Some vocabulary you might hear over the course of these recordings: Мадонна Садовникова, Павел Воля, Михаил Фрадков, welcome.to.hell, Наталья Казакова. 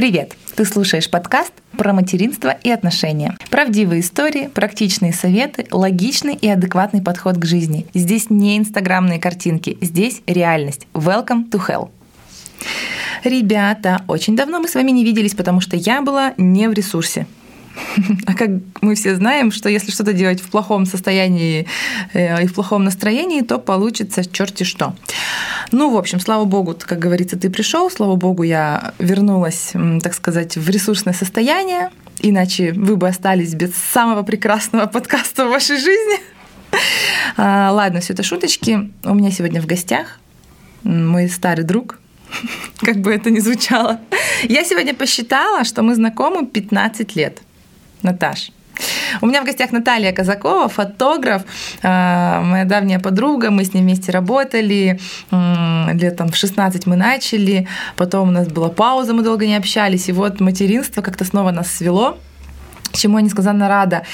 Привет! Ты слушаешь подкаст про материнство и отношения. Правдивые истории, практичные советы, логичный и адекватный подход к жизни. Здесь не инстаграмные картинки, здесь реальность. Welcome to hell. Ребята, очень давно мы с вами не виделись, потому что я была не в ресурсе. А как мы все знаем, что если что-то делать в плохом состоянии и в плохом настроении, то получится черти что. Ну, в общем, слава богу, как говорится, ты пришел, слава богу, я вернулась, так сказать, в ресурсное состояние, иначе вы бы остались без самого прекрасного подкаста в вашей жизни. Ладно, все это шуточки. У меня сегодня в гостях мой старый друг, как бы это ни звучало. Я сегодня посчитала, что мы знакомы 15 лет. Наташ. У меня в гостях Наталья Казакова, фотограф, моя давняя подруга, мы с ней вместе работали, лет там в 16 мы начали, потом у нас была пауза, мы долго не общались, и вот материнство как-то снова нас свело, чему я несказанно рада.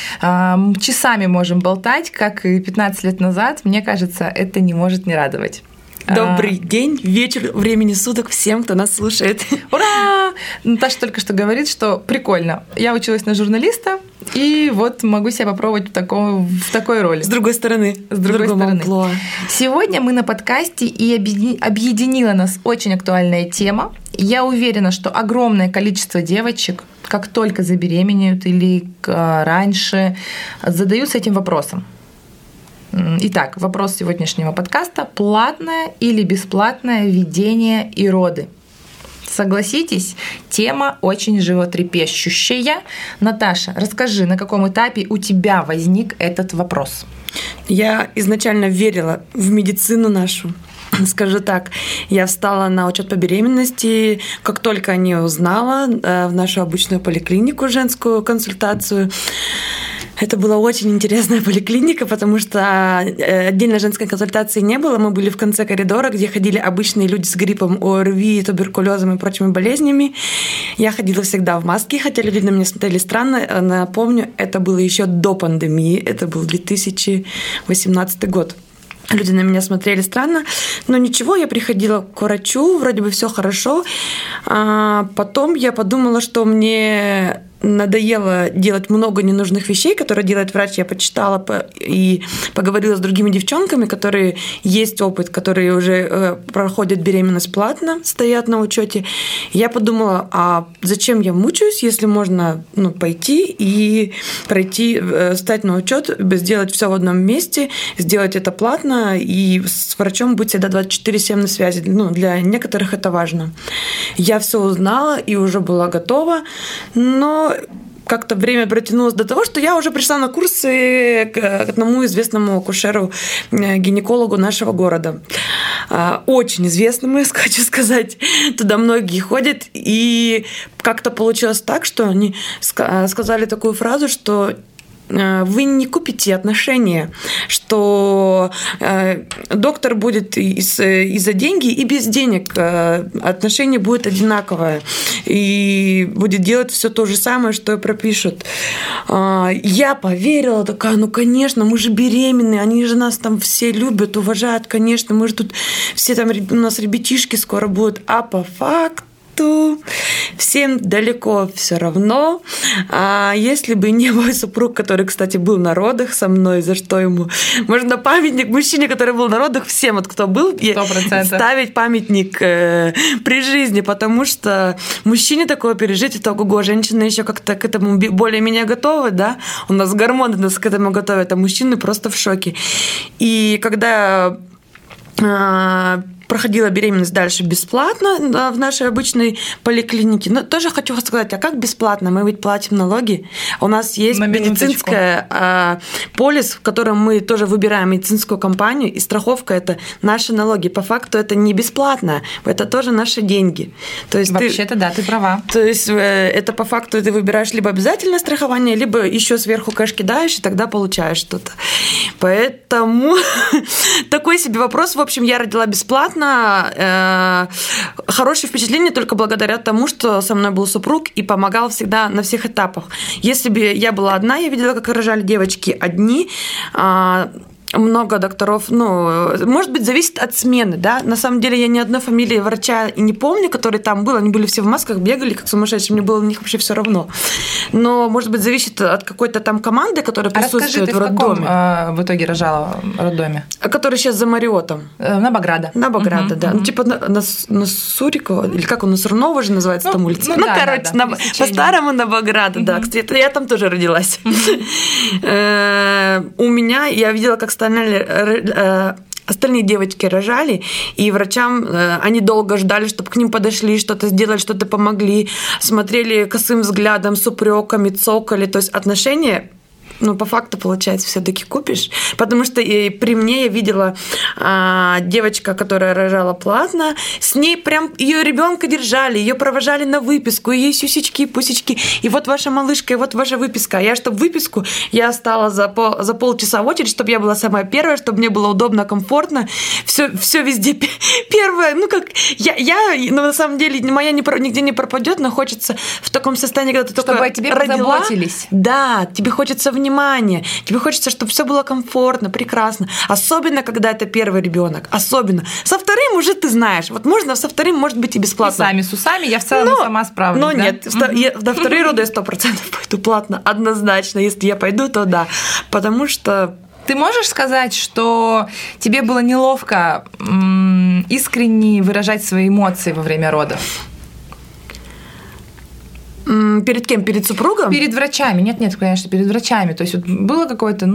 Часами можем болтать, как и 15 лет назад, мне кажется, это не может не радовать. Добрый день, вечер, времени суток всем, кто нас слушает. Ура! Наташа только что говорит, что прикольно. Я училась на журналиста, и вот могу себя попробовать в такой роли. С другой стороны. Угла. Сегодня мы на подкасте, и объединила нас очень актуальная тема. Я уверена, что огромное количество девочек, как только забеременеют или раньше, задаются этим вопросом. Итак, вопрос сегодняшнего подкаста – платное или бесплатное ведение и роды? Согласитесь, тема очень животрепещущая. Наташа, расскажи, на каком этапе у тебя возник этот вопрос? Я изначально верила в медицину нашу. Скажу так, я встала на учет по беременности, как только о ней узнала, в нашу обычную поликлинику, женскую консультацию. Это была очень интересная поликлиника, потому что отдельно женской консультации не было. Мы были в конце коридора, где ходили обычные люди с гриппом, ОРВИ, туберкулезом и прочими болезнями. Я ходила всегда в маске, хотя люди на меня смотрели странно. Напомню, это было еще до пандемии, это был 2018 год. Люди на меня смотрели странно, но ничего, я приходила к врачу, вроде бы все хорошо. А потом я подумала, что мне надоело делать много ненужных вещей, которые делает врач. Я почитала и поговорила с другими девчонками, которые есть опыт, которые уже проходят беременность платно, стоят на учете. Я подумала, а зачем я мучаюсь, если можно пойти и пройти, встать на учет, сделать все в одном месте, сделать это платно и с врачом быть всегда 24/7 на связи. Для некоторых это важно. Я все узнала и уже была готова, но как-то время протянулось до того, что я уже пришла на курсы к одному известному акушеру-гинекологу нашего города. Очень известному, я хочу сказать. Туда многие ходят. И как-то получилось так, что они сказали такую фразу, что вы не купите отношения, что доктор будет и за деньги, и без денег. Отношение будет одинаковое. И будет делать все то же самое, что и пропишут. Я поверила, такая, конечно, мы же беременные, они же нас там все любят, уважают, конечно, мы же тут все там, у нас ребятишки скоро будут. А по факту всем далеко все равно. А если бы не мой супруг, который, кстати, был на родах со мной, за что ему можно памятник мужчине, который был на родах, всем, кто был, 100%. Ставить памятник при жизни, потому что мужчине такое пережить, это ого-го, женщина еще как-то к этому более-менее готова, да? У нас гормоны нас к этому готовят, а мужчины просто в шоке. И когда проходила беременность дальше бесплатно, да, в нашей обычной поликлинике. Но тоже хочу сказать, а как бесплатно? Мы ведь платим налоги. У нас есть медицинская полис, в котором мы тоже выбираем медицинскую компанию, и страховка – это наши налоги. По факту это не бесплатно, это тоже наши деньги. То есть вообще-то да, ты права. То есть это по факту ты выбираешь либо обязательное страхование, либо еще сверху кэш кидаешь, и тогда получаешь что-то. Поэтому такой себе вопрос. В общем, я родила бесплатно. Хорошее впечатление только благодаря тому, что со мной был супруг и помогал всегда на всех этапах. Если бы я была одна, я видела, как рожали девочки одни, много докторов, ну, может быть, зависит от смены, да. На самом деле я ни одной фамилии врача не помню, который там был, они были все в масках, бегали как сумасшедшие, мне было на них вообще все равно. Но, может быть, зависит от какой-то там команды, которая присутствует в роддоме. А расскажи, ты в каком в итоге рожала в роддоме? Который сейчас за Мариотом. На Бограда. На Бограда, да. Ну, типа на Сурикова, или как он, на Сурнова же называется там улица. Ну, короче, по-старому на Бограда, да. Кстати, я там тоже родилась. У меня, я видела, как остальные девочки рожали, и врачам, они долго ждали, чтобы к ним подошли, что-то сделали, что-то помогли, смотрели косым взглядом, с упреками, цокали, то есть отношения... Ну, по факту, получается, все-таки купишь. Потому что и при мне я видела девочка, которая рожала платно, с ней прям ее ребенка держали, ее провожали на выписку, ей сюсечки и пусечки. И вот ваша малышка, и вот ваша выписка. Я, чтобы выписку, я стала за полчаса в очередь, чтобы я была самая первая, чтобы мне было удобно, комфортно. Все везде первое. Ну, как я на самом деле, моя нигде не пропадет, но хочется в таком состоянии, когда ты только родила. Чтобы о тебе позаботились. Да, тебе хочется внимание, тебе хочется, чтобы все было комфортно, прекрасно, особенно когда это первый ребенок, особенно. Со вторым уже ты знаешь, вот можно со вторым, может быть, и бесплатно. И сами с усами я в целом сама справлюсь. Но да? Нет, до второй роды я 100% пойду платно, однозначно, если я пойду, то да, потому что... Ты можешь сказать, что тебе было неловко искренне выражать свои эмоции во время родов? Перед кем? Перед супругом? Перед врачами. Нет, конечно, перед врачами. То есть вот было какое-то,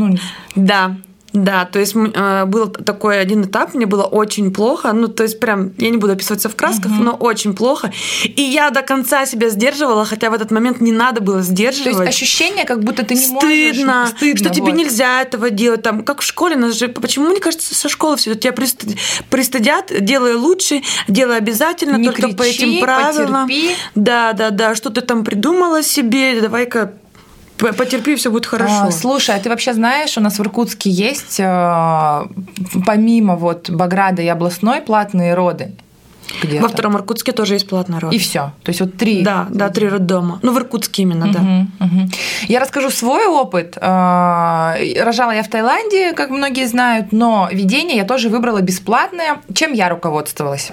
Да, то есть был такой один этап, мне было очень плохо, ну, то есть прям, я не буду описывать все в красках, но очень плохо, и я до конца себя сдерживала, хотя в этот момент не надо было сдерживать. То есть ощущение, как будто ты не можешь, стыдно, что тебе нельзя этого делать, там, как в школе, нас же, почему, мне кажется, со школы все, тебя пристыдят, делай лучше, делай обязательно, не только кричи, по этим правилам. Потерпи. Да, что ты там придумала себе, давай-ка, потерпи, все будет хорошо. Слушай, а ты вообще знаешь, у нас в Иркутске есть, помимо вот Бограда и областной, платные роды? Где-то. Во втором Иркутске тоже есть платные роды. И все. То есть вот 3. Да, 3 роддома. Ну, в Иркутске именно, Я расскажу свой опыт. Рожала я в Таиланде, как многие знают, но ведение я тоже выбрала бесплатное. Чем я руководствовалась?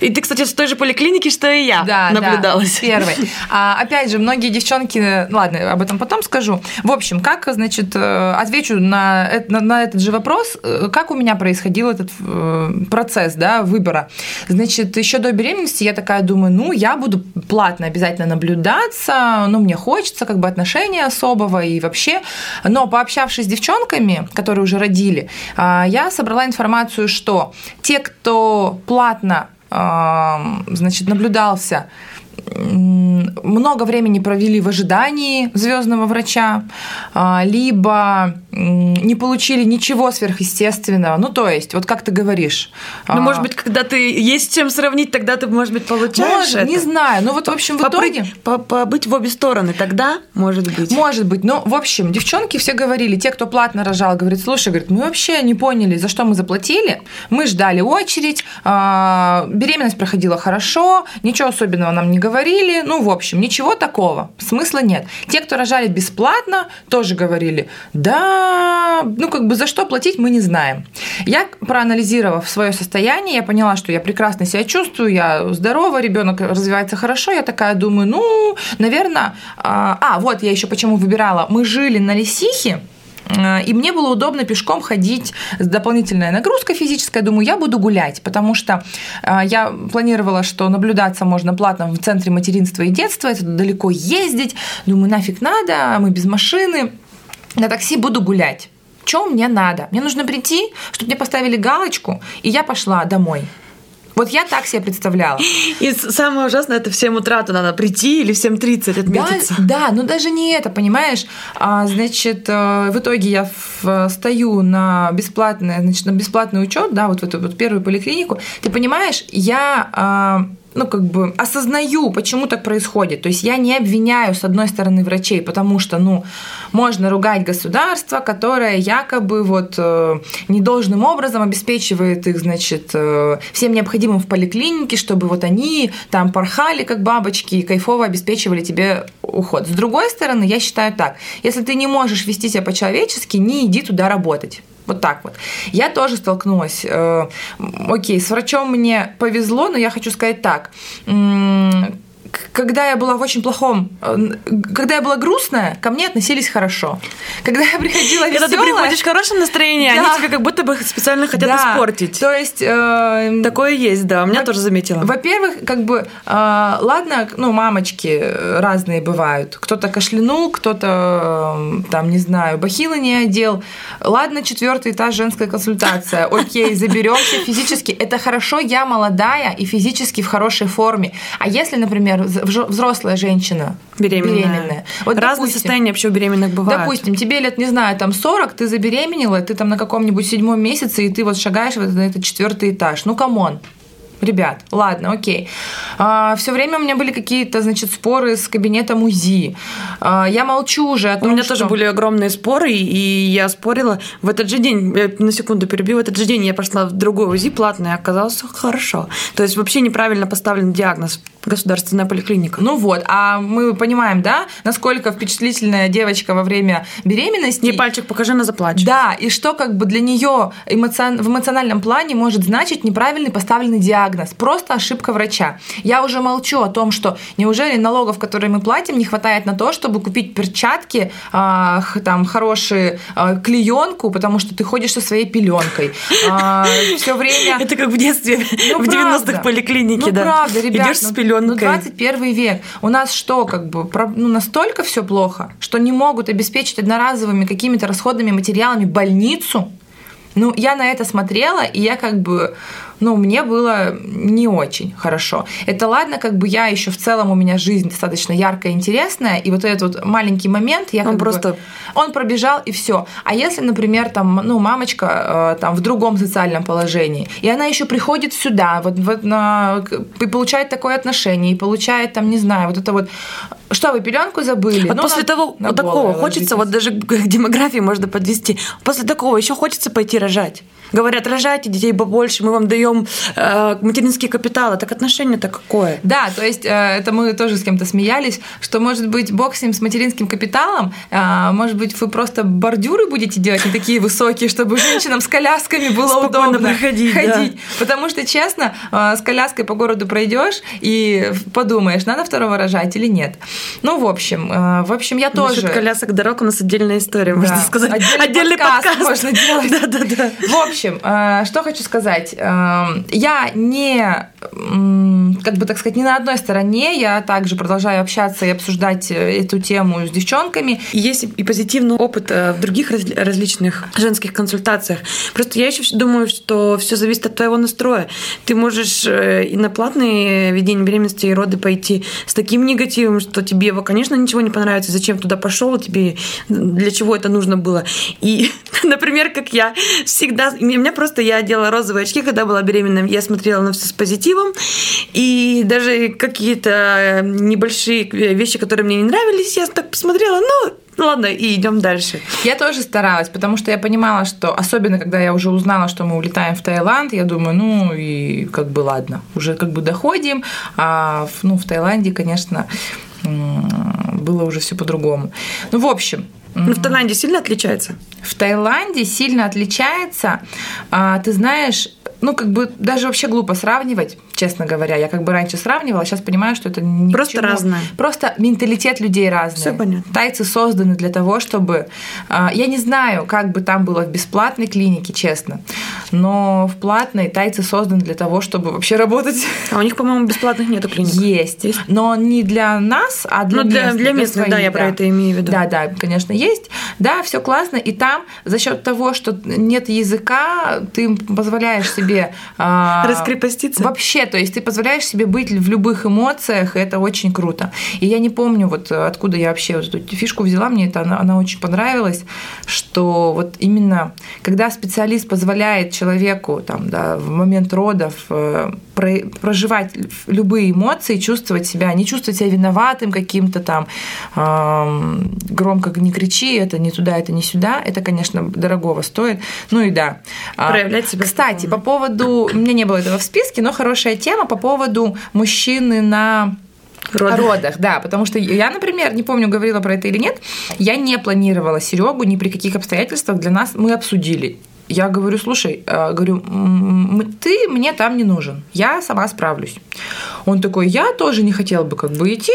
И ты, кстати, в той же поликлинике, что и я, наблюдалась. Да, первой. Опять же, многие девчонки... Ладно, об этом потом скажу. В общем, как, значит, отвечу на этот же вопрос, как у меня происходил этот процесс, да, выбора. Значит, еще до беременности я такая думаю, я буду платно обязательно наблюдаться, мне хочется как бы отношения особого и вообще. Но пообщавшись с девчонками, которые уже родили, я собрала информацию, что те, кто платно, значит, наблюдался, много времени провели в ожидании звездного врача, либо не получили ничего сверхъестественного. Ну, то есть, вот как ты говоришь. Может быть, когда ты есть с чем сравнить, тогда ты, может быть, получаешь это? Не знаю. Ну, вот, в общем, в итоге... Побыть в обе стороны тогда, может быть. Может быть. Ну, в общем, девчонки все говорили, те, кто платно рожал, говорят, слушай, мы вообще не поняли, за что мы заплатили. Мы ждали очередь, беременность проходила хорошо, ничего особенного нам не говорили. Ну, в общем, ничего такого. Смысла нет. Те, кто рожали бесплатно, тоже говорили, за что платить, мы не знаем. Я, проанализировав свое состояние, я поняла, что я прекрасно себя чувствую, я здорова, ребенок развивается хорошо. Я такая думаю, наверное... вот я еще почему выбирала. Мы жили на Лесихе, и мне было удобно пешком ходить, дополнительная нагрузка физическая. Думаю, я буду гулять, потому что я планировала, что наблюдаться можно платно в центре материнства и детства, это далеко ездить. Думаю, нафиг надо, мы без машины. На такси буду гулять. Чё мне надо? Мне нужно прийти, чтобы мне поставили галочку, и я пошла домой. Вот я так себе представляла. И самое ужасное, это в 7 утра туда надо прийти или в 7:30 отметиться. Да, но даже не это, понимаешь? Значит, в итоге я встаю на бесплатный учет, да, вот в эту вот первую поликлинику. Ты понимаешь, я... осознаю, почему так происходит. То есть я не обвиняю, с одной стороны, врачей, потому что, можно ругать государство, которое якобы недолжным образом обеспечивает их, значит, всем необходимым в поликлинике, чтобы они там порхали, как бабочки, и кайфово обеспечивали тебе уход. С другой стороны, я считаю так. Если ты не можешь вести себя по-человечески, не иди туда работать. Вот так вот. Я тоже столкнулась. Окей, с врачом мне повезло, но я хочу сказать так. Когда я была в очень плохом... Когда я была грустная, ко мне относились хорошо. Когда я приходила веселая... Когда ты приходишь в хорошем настроении, да, они тебя как будто бы специально хотят, да, испортить. То есть... Такое есть, да. У меня тоже заметила. Во-первых, как бы... Ладно, ну, мамочки разные бывают. Кто-то кашлянул, кто-то, там, не знаю, бахилы не одел. Ладно, 4-й этаж, женская консультация. Окей, заберемся физически. Это хорошо, я молодая и физически в хорошей форме. А если, например, взрослая женщина, беременная. Вот, разные, допустим, состояния вообще у беременных бывают. Допустим, тебе лет, не знаю, там 40, ты забеременела, ты там на каком-нибудь 7-м месяце, и ты вот шагаешь вот на этот 4-й этаж. Ну, камон. Ребят, ладно, окей. Все время у меня были какие-то, значит, споры с кабинетом УЗИ. Я молчу уже о том, что... У меня тоже были огромные споры, и я спорила. В этот же день, я на секунду перебью, в этот же день я пошла в другой УЗИ платное, оказалось, все хорошо. То есть вообще неправильно поставлен диагноз. Государственная поликлиника. Ну вот, а мы понимаем, да, насколько впечатлительная девочка во время беременности. Не пальчик покажи, она заплачет. Да, и что как бы для нее в эмоциональном плане может значить неправильный поставленный диагноз. Просто ошибка врача. Я уже молчу о том, что неужели налогов, которые мы платим, не хватает на то, чтобы купить перчатки, там, хорошие, клеенку, потому что ты ходишь со своей пеленкой. Все время... Это как в детстве, в 90-х поликлинике, да. Ну правда, ребят. Идешь с пеленкой. Ну, 21 век. У нас что, как бы, ну, настолько все плохо, что не могут обеспечить одноразовыми какими-то расходными материалами больницу? Ну, я на это смотрела, и я как бы... Ну, мне было не очень хорошо. Это ладно, как бы я еще в целом, у меня жизнь достаточно яркая, интересная, и вот этот вот маленький момент, я как просто... Он пробежал, и все. А если, например, там, ну, мамочка там в другом социальном положении, и она еще приходит сюда, вот на... и получает такое отношение, и получает, там, не знаю, вот это вот... Что, вы пеленку забыли? Вот ну, после того, на такого хочется, вот даже к демографии можно подвести, после такого еще хочется пойти рожать. Говорят, рожайте детей побольше, мы вам даем материнский капитал. А так отношение-то какое? Да, то есть это мы тоже с кем-то смеялись, что, может быть, бог с ним, с материнским капиталом, может быть, вы просто бордюры будете делать не такие высокие, чтобы женщинам с колясками было удобно ходить. Да. Потому что, честно, с коляской по городу пройдешь и подумаешь, надо второго рожать или нет. Ну, в общем, я тоже... Насчет колясок дорог у нас отдельная история, да, можно сказать. Отдельный подкаст можно делать. Да. В общем, что хочу сказать. Я не, как бы так сказать, не на одной стороне. Я также продолжаю общаться и обсуждать эту тему с девчонками. Есть и позитивный опыт в других различных женских консультациях. Просто я еще думаю, что все зависит от твоего настроя. Ты можешь и на платные ведения беременности и роды пойти с таким негативом, что тебе, конечно, ничего не понравится. Зачем туда пошел? Тебе для чего это нужно было? И, например, как я всегда... Я делала розовые очки, когда была беременна. Я смотрела на все с позитивом. И даже какие-то небольшие вещи, которые мне не нравились, я так посмотрела, ладно, и идем дальше. Я тоже старалась, потому что я понимала, что, особенно когда я уже узнала, что мы улетаем в Таиланд, я думаю, и как бы ладно, уже как бы доходим. А в Таиланде, конечно, было уже все по-другому. В Таиланде сильно отличается? В Таиланде сильно отличается. Ты знаешь, как бы даже вообще глупо сравнивать, честно говоря. Я как бы раньше сравнивала, сейчас понимаю, что это не просто разное. Просто менталитет людей разный. Все понятно. Тайцы созданы для того, чтобы... Я не знаю, как бы там было в бесплатной клинике, честно, но в платной тайцы созданы для того, чтобы вообще работать. А у них, по-моему, бесплатных нету клиник. Есть. Но не для нас, а для местных. Для местных, своих, да, я про это имею в виду. Да, конечно, есть. Да, все классно. И там за счет того, что нет языка, ты позволяешь себе раскрепоститься. Вообще, то есть ты позволяешь себе быть в любых эмоциях, и это очень круто. И я не помню, откуда я вообще эту фишку взяла, мне это она очень понравилась, что именно когда специалист позволяет человеку в момент родов проживать любые эмоции, чувствовать себя, не чувствовать себя виноватым каким-то громко не кричи, это не туда, это не сюда, это, конечно, дорогого стоит. Проявлять себя. Кстати, по поводу, у меня не было этого в списке, но хорошая тема по поводу мужчины на родах, да, потому что я, например, не помню, говорила про это или нет, я не планировала Серегу ни при каких обстоятельствах, для нас мы обсудили. Я говорю, слушай, говорю, ты мне там не нужен, я сама справлюсь. Он такой, я тоже не хотел бы как бы идти,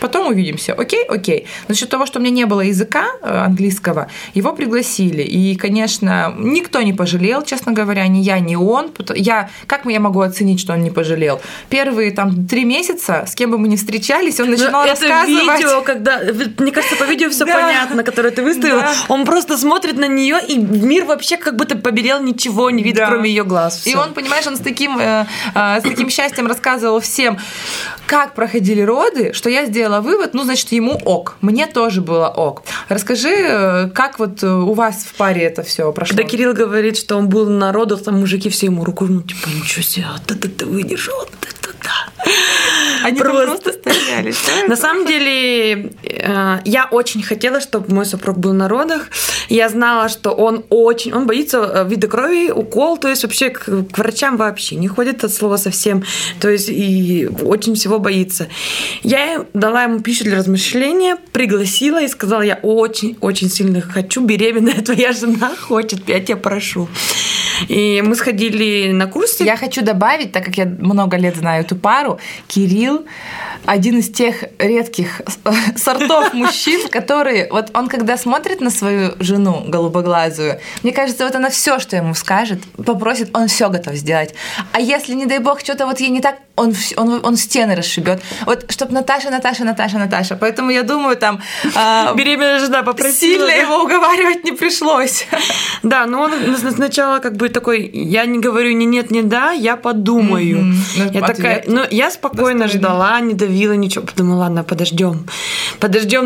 потом увидимся. Окей, окей. За счет того, что у меня не было языка английского, его пригласили. И, конечно, никто не пожалел, честно говоря, ни я, ни он. Как я могу оценить, что он не пожалел? Первые там 3 месяца, с кем бы мы ни встречались, он начинал рассказывать. Видео, когда, мне кажется, по видео все понятно, которое ты выставила. Да. Он просто смотрит на нее, и мир вообще как будто побелел, ничего не видит, кроме ее глаз. Все. И он, понимаешь, он с таким счастьем рассказывал всем, как проходили роды, что я сделала вывод, ну, значит, ему ок. Мне тоже было ок. Расскажи, как вот у вас в паре это все прошло? Да, Кирилл говорит, что он был на родах, там мужики все ему руку, ну, типа, ничего себе, ты выдержал, да. Они просто стояли. На самом деле, я очень хотела, чтобы мой супруг был на родах. Я знала, что он боится вида крови, укол, то есть вообще к врачам вообще не ходит от слова совсем, то есть и очень всего боится. Я дала ему пищу для размышления, пригласила и сказала, я очень-очень сильно хочу, беременная твоя жена хочет, я тебя прошу. И мы сходили на курсы. Я хочу добавить, так как я много лет знаю эту пару, Кирилл один из тех редких сортов мужчин, которые, вот он когда смотрит на свою жену голубоглазую, мне кажется, вот она все, что ему скажет, попросит, он все готов сделать. А если, не дай бог, что-то вот ей не так, он стены расшибет. Вот, чтобы Наташа. Поэтому я думаю, там беременная жена попросила. Сильно его уговаривать не пришлось. Да, но он сначала как бы такой, я не говорю ни нет, ни да, я подумаю. Mm-hmm. Я такая, но я спокойно ждала, не давила ничего. Подумала, ладно, подождем,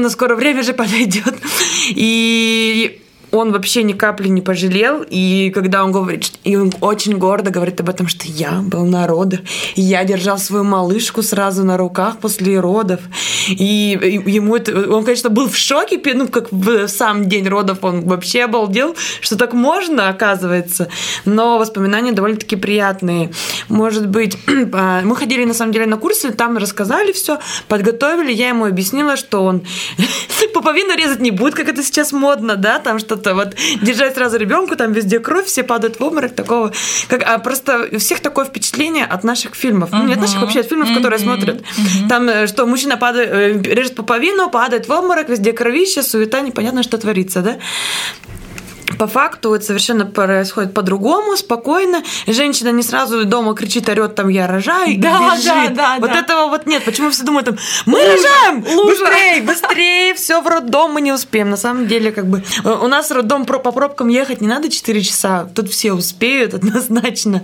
но скоро время же подойдет. И он вообще ни капли не пожалел, и когда он говорит, и он очень гордо говорит об этом, что я был на родах, я держал свою малышку сразу на руках после родов, и ему это, он, конечно, был в шоке, ну, как в сам день родов он вообще обалдел, что так можно, оказывается, но воспоминания довольно-таки приятные. Может быть, мы ходили, на самом деле, на курсы, там рассказали все, подготовили, я ему объяснила, что он пуповину резать не будет, как это сейчас модно, да, там что-то вот держать сразу ребенку, там везде кровь, все падают в обморок, такого. А просто у всех такое впечатление от наших фильмов. Uh-huh. Ну, не от наших вообще, от фильмов, которые смотрят. Там, что мужчина падает, режет пуповину, падает в обморок, везде кровище, суета, непонятно, что творится, да? По факту это совершенно происходит по-другому, спокойно. Женщина не сразу дома кричит, орёт, там, я рожаю, да, и бежит. Да, да, вот да. Этого вот нет. Почему все думают, там, мы рожаем! Быстрее, все в роддом мы не успеем. На самом деле, как бы, у нас в роддом по пробкам ехать не надо 4 часа, тут все успеют однозначно.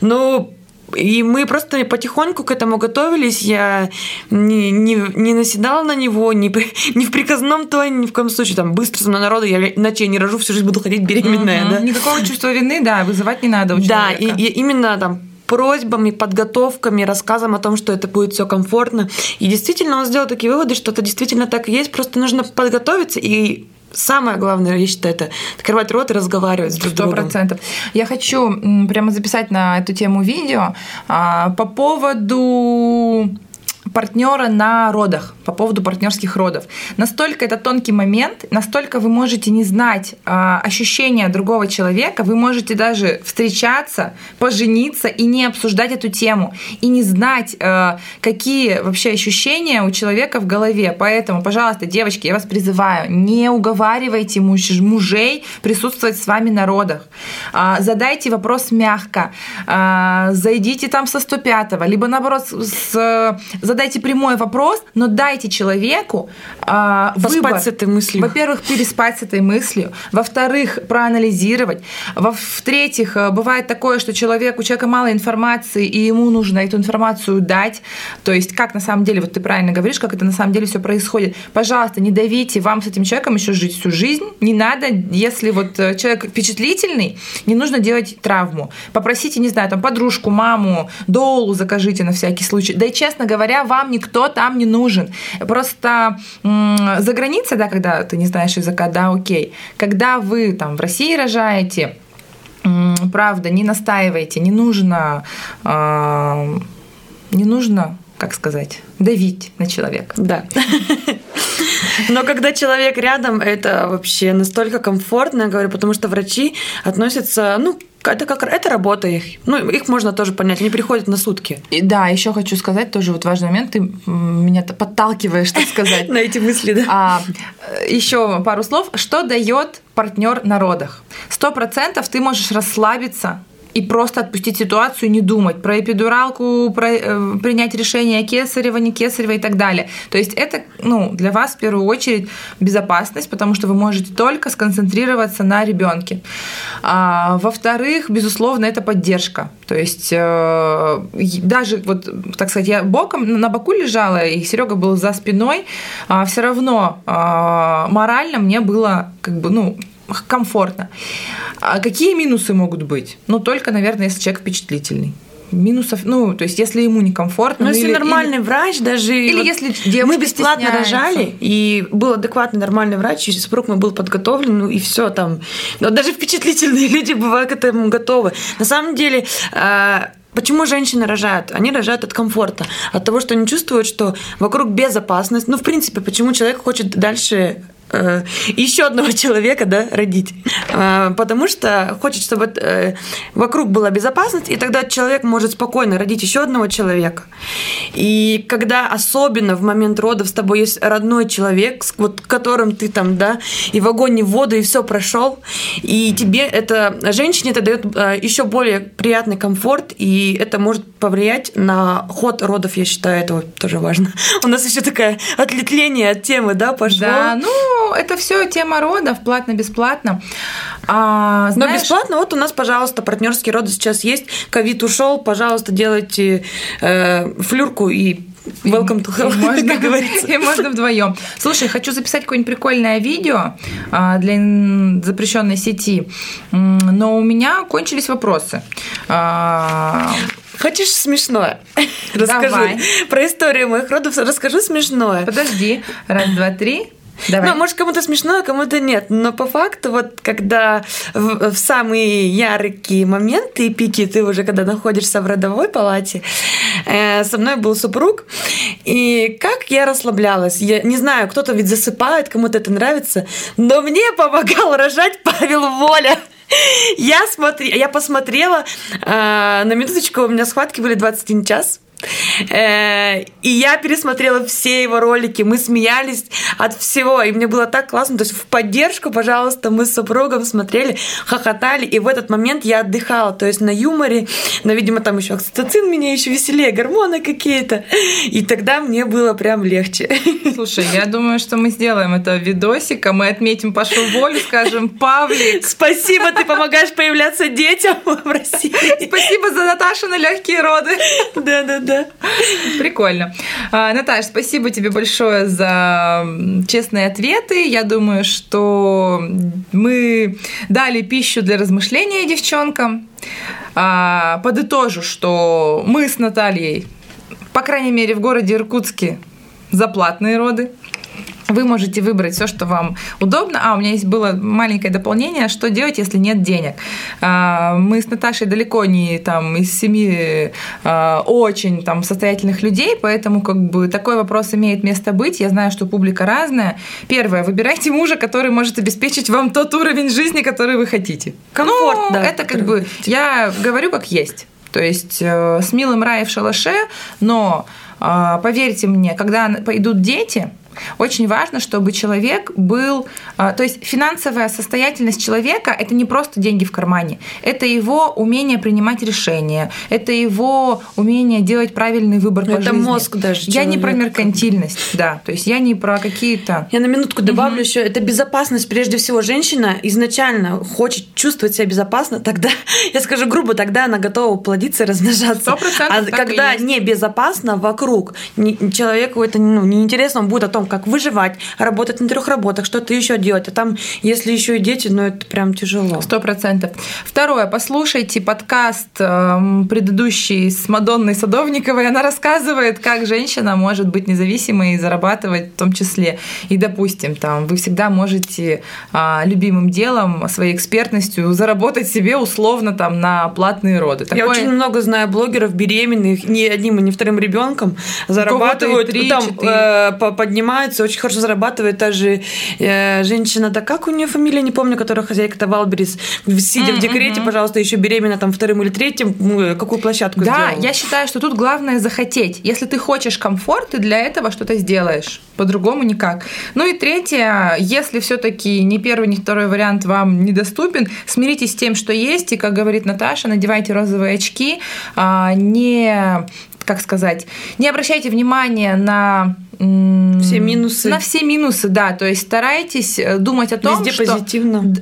Ну, и мы просто потихоньку к этому готовились. Я не наседала на него, не в приказном тоне, ни в коем случае. Там быстро со мной народу, я иначе я не рожу, всю жизнь буду ходить беременная. Да? Никакого чувства вины, да, вызывать не надо. Да, и именно там просьбами, подготовками, рассказом о том, что это будет все комфортно. И действительно, он сделал такие выводы, что это действительно так и есть. Просто нужно подготовиться и самое главное, я считаю, это открывать рот и разговаривать с друг другом. 100%. Я хочу прямо записать на эту тему видео по поводу партнера на родах, по поводу партнерских родов. Настолько это тонкий момент, настолько вы можете не знать ощущения другого человека, вы можете даже встречаться, пожениться и не обсуждать эту тему, и не знать, какие вообще ощущения у человека в голове. Поэтому, пожалуйста, девочки, я вас призываю, не уговаривайте мужей присутствовать с вами на родах. Задайте вопрос мягко, зайдите там со 105-го, либо наоборот, задайте прямой вопрос, но дайте человеку выбор. С этой мыслью. Во-первых, переспать с этой мыслью. Во-вторых, проанализировать. В-третьих, бывает такое, что у человека мало информации, и ему нужно эту информацию дать. То есть, как на самом деле, вот ты правильно говоришь, как это на самом деле все происходит. Пожалуйста, не давите, вам с этим человеком еще жить всю жизнь. Не надо, если вот человек впечатлительный, не нужно делать травму. Попросите, не знаю, там подружку, маму, доулу закажите на всякий случай. Да и, честно говоря, вам никто там не нужен. Просто за границей, да, когда ты не знаешь языка, да, окей. Когда вы там в России рожаете, правда, не настаивайте, не нужно как сказать, давить на человека. Да. Но когда человек рядом, это вообще настолько комфортно, я говорю, потому что врачи относятся, это работа их. Их можно тоже понять, они приходят на сутки. И да, еще хочу сказать тоже вот важный момент, ты меня подталкиваешь, так сказать. На эти мысли, да. Еще пару слов. Что дает партнер на родах? 100% ты можешь расслабиться и просто отпустить ситуацию, не думать про эпидуралку, про принять решение кесарево, не кесарево и так далее. То есть это, для вас в первую очередь безопасность, потому что вы можете только сконцентрироваться на ребенке. Во-вторых, безусловно, это поддержка. То есть даже вот, так сказать, я боком на боку лежала, и Серега был за спиной, все равно морально мне было комфортно. А какие минусы могут быть? Только, наверное, если человек впечатлительный. Минусов, то есть, если ему некомфортно. Если нормальный врач даже... Или если девушка. Мы бесплатно рожали, и был адекватный нормальный врач, и супруг мой был подготовлен, и все там. Но даже впечатлительные люди бывают к этому готовы. На самом деле... Почему женщины рожают? Они рожают от комфорта, от того, что они чувствуют, что вокруг безопасность. В принципе, почему человек хочет дальше еще одного человека, родить? Потому что хочет, чтобы вокруг была безопасность, и тогда человек может спокойно родить еще одного человека. И когда особенно в момент родов с тобой есть родной человек, с которым ты там, и в огонь, и в воду, и все прошел, и тебе женщине это дает еще более приятный комфорт, и это может повлиять на ход родов, я считаю, это тоже важно. У нас еще такое отлетление от темы, пошло. Да, это все тема родов, платно-бесплатно. Но бесплатно, у нас, пожалуйста, партнерские роды сейчас есть, ковид ушел, пожалуйста, делайте флюрку и welcome to hell, как говорится. И можно вдвоем. Слушай, хочу записать какое-нибудь прикольное видео для запрещенной сети, но у меня кончились вопросы. Хочешь смешное? Расскажу. Давай. Про историю моих родов расскажу смешное. Подожди. 1, 2, 3. Давай. Может, кому-то смешно, а кому-то нет. Но по факту, когда в самые яркие моменты и пики, ты уже когда находишься в родовой палате, со мной был супруг, и как я расслаблялась. Я не знаю, кто-то ведь засыпает, кому-то это нравится, но мне помогал рожать Павел Воля. Я посмотрела на минуточку, у меня схватки были 21 час. И я пересмотрела все его ролики, мы смеялись от всего, и мне было так классно. То есть в поддержку, пожалуйста, мы с супругом смотрели, хохотали, и в этот момент я отдыхала, то есть на юморе, видимо, там еще окситоцин меня еще веселее, гормоны какие-то, и тогда мне было прям легче. Слушай, я думаю, что мы сделаем это видосика, мы отметим Пашу Волю, скажем: Павлик, спасибо, ты помогаешь появляться детям в России. Спасибо за Наташины легкие роды. Да-да-да. Прикольно. Наташ, спасибо тебе большое за честные ответы. Я думаю, что мы дали пищу для размышления девчонкам. Подытожу, что мы с Натальей, по крайней мере, в городе Иркутске, за платные роды. Вы можете выбрать все, что вам удобно. У меня было маленькое дополнение: что делать, если нет денег? Мы с Наташей далеко не из семьи очень состоятельных людей, поэтому такой вопрос имеет место быть. Я знаю, что публика разная. Первое, выбирайте мужа, который может обеспечить вам тот уровень жизни, который вы хотите. Комфорт, это я говорю как есть. То есть с милым рай в шалаше, но поверьте мне, когда пойдут дети, очень важно, чтобы человек был... То есть финансовая состоятельность человека – это не просто деньги в кармане. Это его умение принимать решения. Это его умение делать правильный выбор по жизни. Это мозг даже. Я не про меркантильность, То есть я не про какие-то... Я на минутку добавлю еще. Это безопасность. Прежде всего, женщина изначально хочет чувствовать себя безопасно. Тогда, я скажу грубо, тогда она готова плодиться и размножаться. 100%. А когда небезопасно вокруг, человеку это неинтересно, он будет о том том, как выживать, работать на 3 работах, что-то еще делать. А там, если еще и дети, ну это прям тяжело. 100%. Второе. Послушайте подкаст предыдущий с Мадонной Садовниковой. Она рассказывает, как женщина может быть независимой и зарабатывать в том числе. И, допустим, там вы всегда можете любимым делом, своей экспертностью заработать себе условно там на платные роды. Такое... Я очень много знаю блогеров беременных, ни одним и ни вторым ребенком зарабатывают, 3, там поднимаются, очень хорошо зарабатывает та же женщина, да как у нее фамилия, не помню, которая хозяйка-то Валберис, сидя в декрете, пожалуйста, еще беременна там 2-м или 3-м, какую площадку сделала. Да, я считаю, что тут главное захотеть. Если ты хочешь комфорт, ты для этого что-то сделаешь. По-другому никак. Ну и третье, если все-таки ни первый, ни второй вариант вам недоступен, смиритесь с тем, что есть, и, как говорит Наташа, надевайте розовые очки, не обращайте внимания на все минусы. На все минусы, да. То есть старайтесь думать о том, везде что... позитивно.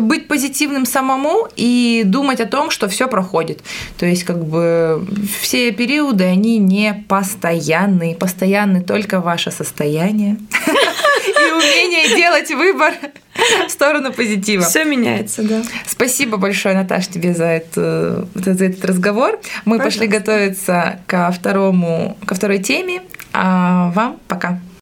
Быть позитивным самому и думать о том, что все проходит. То есть как бы все периоды, они не постоянные. Постоянны только ваше состояние и умение делать выбор в сторону позитива. Все меняется, да. Спасибо большое, Наташ, тебе за этот разговор. Мы пошли готовиться ко второй теме. А вам пока.